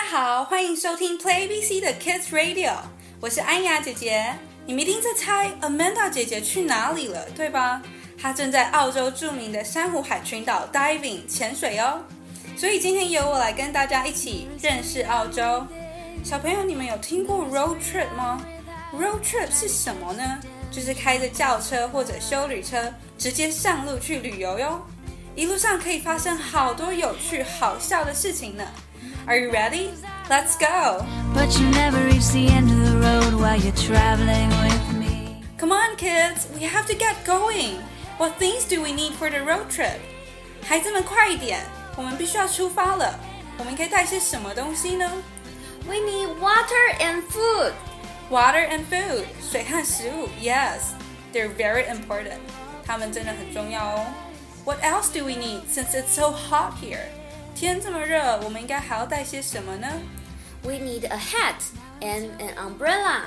大家好，欢迎收听 PlayABC 的 Kids Radio， 我是安雅姐姐。你们一定在猜 Amanda 姐姐去哪里了，对吧？她正在澳洲著名的珊瑚海群岛 diving 潜水哦。所以今天由我来跟大家一起认识澳洲。小朋友，你们有听过 road trip 吗？ road trip 是什么呢？就是开着轿车或者休旅车直接上路去旅游哟。一路上可以发生好多有趣好笑的事情呢。Are you ready? Let's go! But you never reach the end of the road while you're traveling with me. Come on, kids, we have to get going. What things do we need for the road trip? 孩子们快一点，我们必须要出发了。我们可以带些什么东西呢？ We need water and food. Water and food. 水和食物 yes. They're very important. 它们真的很重要哦。What else do we need since it's so hot here?天这么热，我们应该还要带些什么呢？ We need a hat and an umbrella.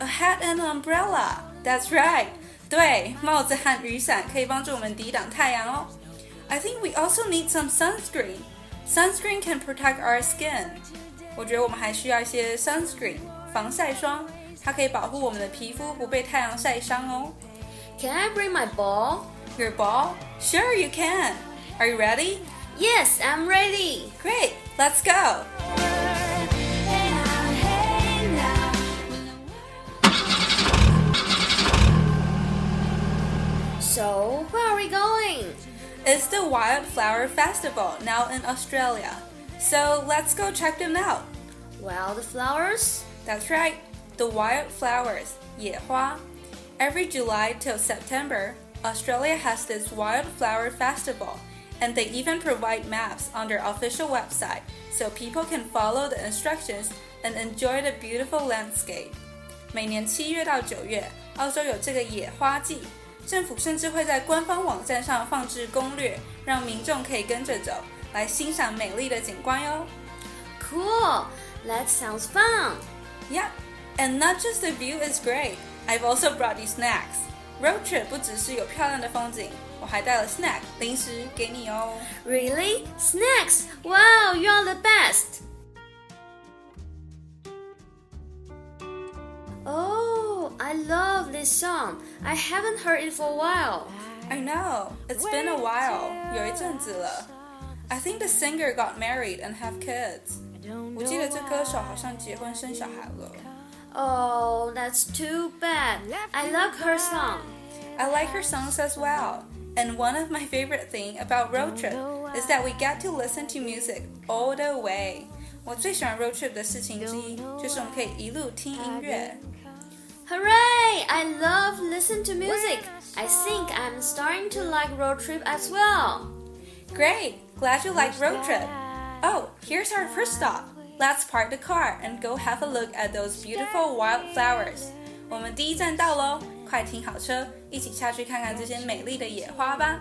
A hat and an umbrella. That's right. 对，帽子和雨伞可以帮助我们抵挡太阳哦。I think we also need some sunscreen. Sunscreen can protect our skin. 我觉得我们还需要一些 sunscreen 防晒霜，它可以保护我们的皮肤不被太阳晒伤哦。Can I bring my ball? Your ball? Sure, you can. Are you ready?Yes, I'm ready. Great, let's go. So, where are we going? It's the Wildflower Festival now in Australia. So, let's go check them out. Wildflowers? That's right, the wildflowers, 野花. Every July till September, Australia has this Wildflower Festival.And they even provide maps on their official website so people can follow the instructions and enjoy the beautiful landscape. 每年7月到9月，澳洲有这个野花季，政府甚至会在官方网站上放置攻略，让民众可以跟着走，来欣赏美丽的景观哟。Cool! That sounds fun! Yeah, and not just the view is great. I've also brought you snacks. Road trip 不只是有漂亮的风景。我还带了 snack 零食给你哦。Really? Snacks? Wow, you're the best! Oh, I love this song. I haven't heard it for a while. I know, it's been a while. 有一阵子了。I think the singer got married and have kids. 我记得这歌手好像结婚生小孩了。Oh, that's too bad. I love her song. I like her songs as well.And one of my favorite things about road trip is that we get to listen to music all the way. 我最喜欢 road trip 的事情之一就是我们可以一路听音乐。Hooray! I love listen to music. I think I'm starting to like road trip as well. Great! Glad you like road trip. Oh, here's our first stop. Let's park the car and go have a look at those beautiful wildflowers. 我们第一站到咯。快停好车，一起下去看看这些美丽的野花吧。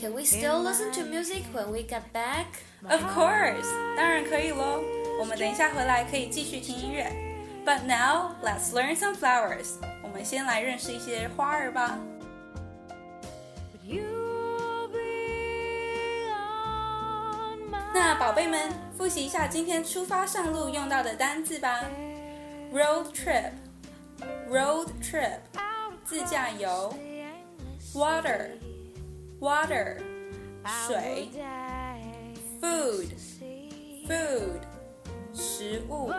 Can we still listen to music when we get back? Of course, 当然可以咯。我们等一下回来可以继续听音乐。But now, let's learn some flowers. 我们先来认识一些花儿吧。那宝贝们，复习一下今天出发上路用到的单字吧。Road trip, road trip.自驾游 water water 水 food food 食物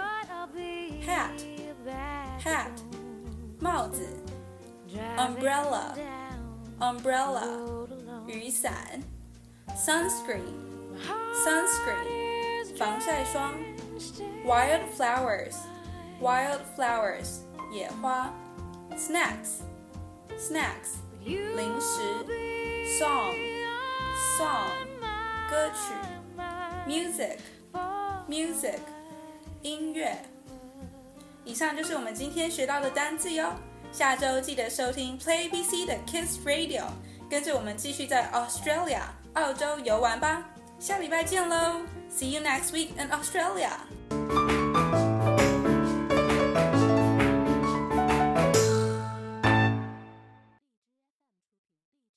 hat hat 帽子 umbrella umbrella 雨伞 sunscreen sunscreen 防晒霜 wildflowers wildflowers 野花 snacks snacks 零食 song song 歌曲 music music 音乐。以上就是我们今天学到的单字哟。下周记得收听 PlayABC 的 Kids Radio， 跟着我们继续在 Australia 澳洲游玩吧。下礼拜见喽 ！See you next week in Australia.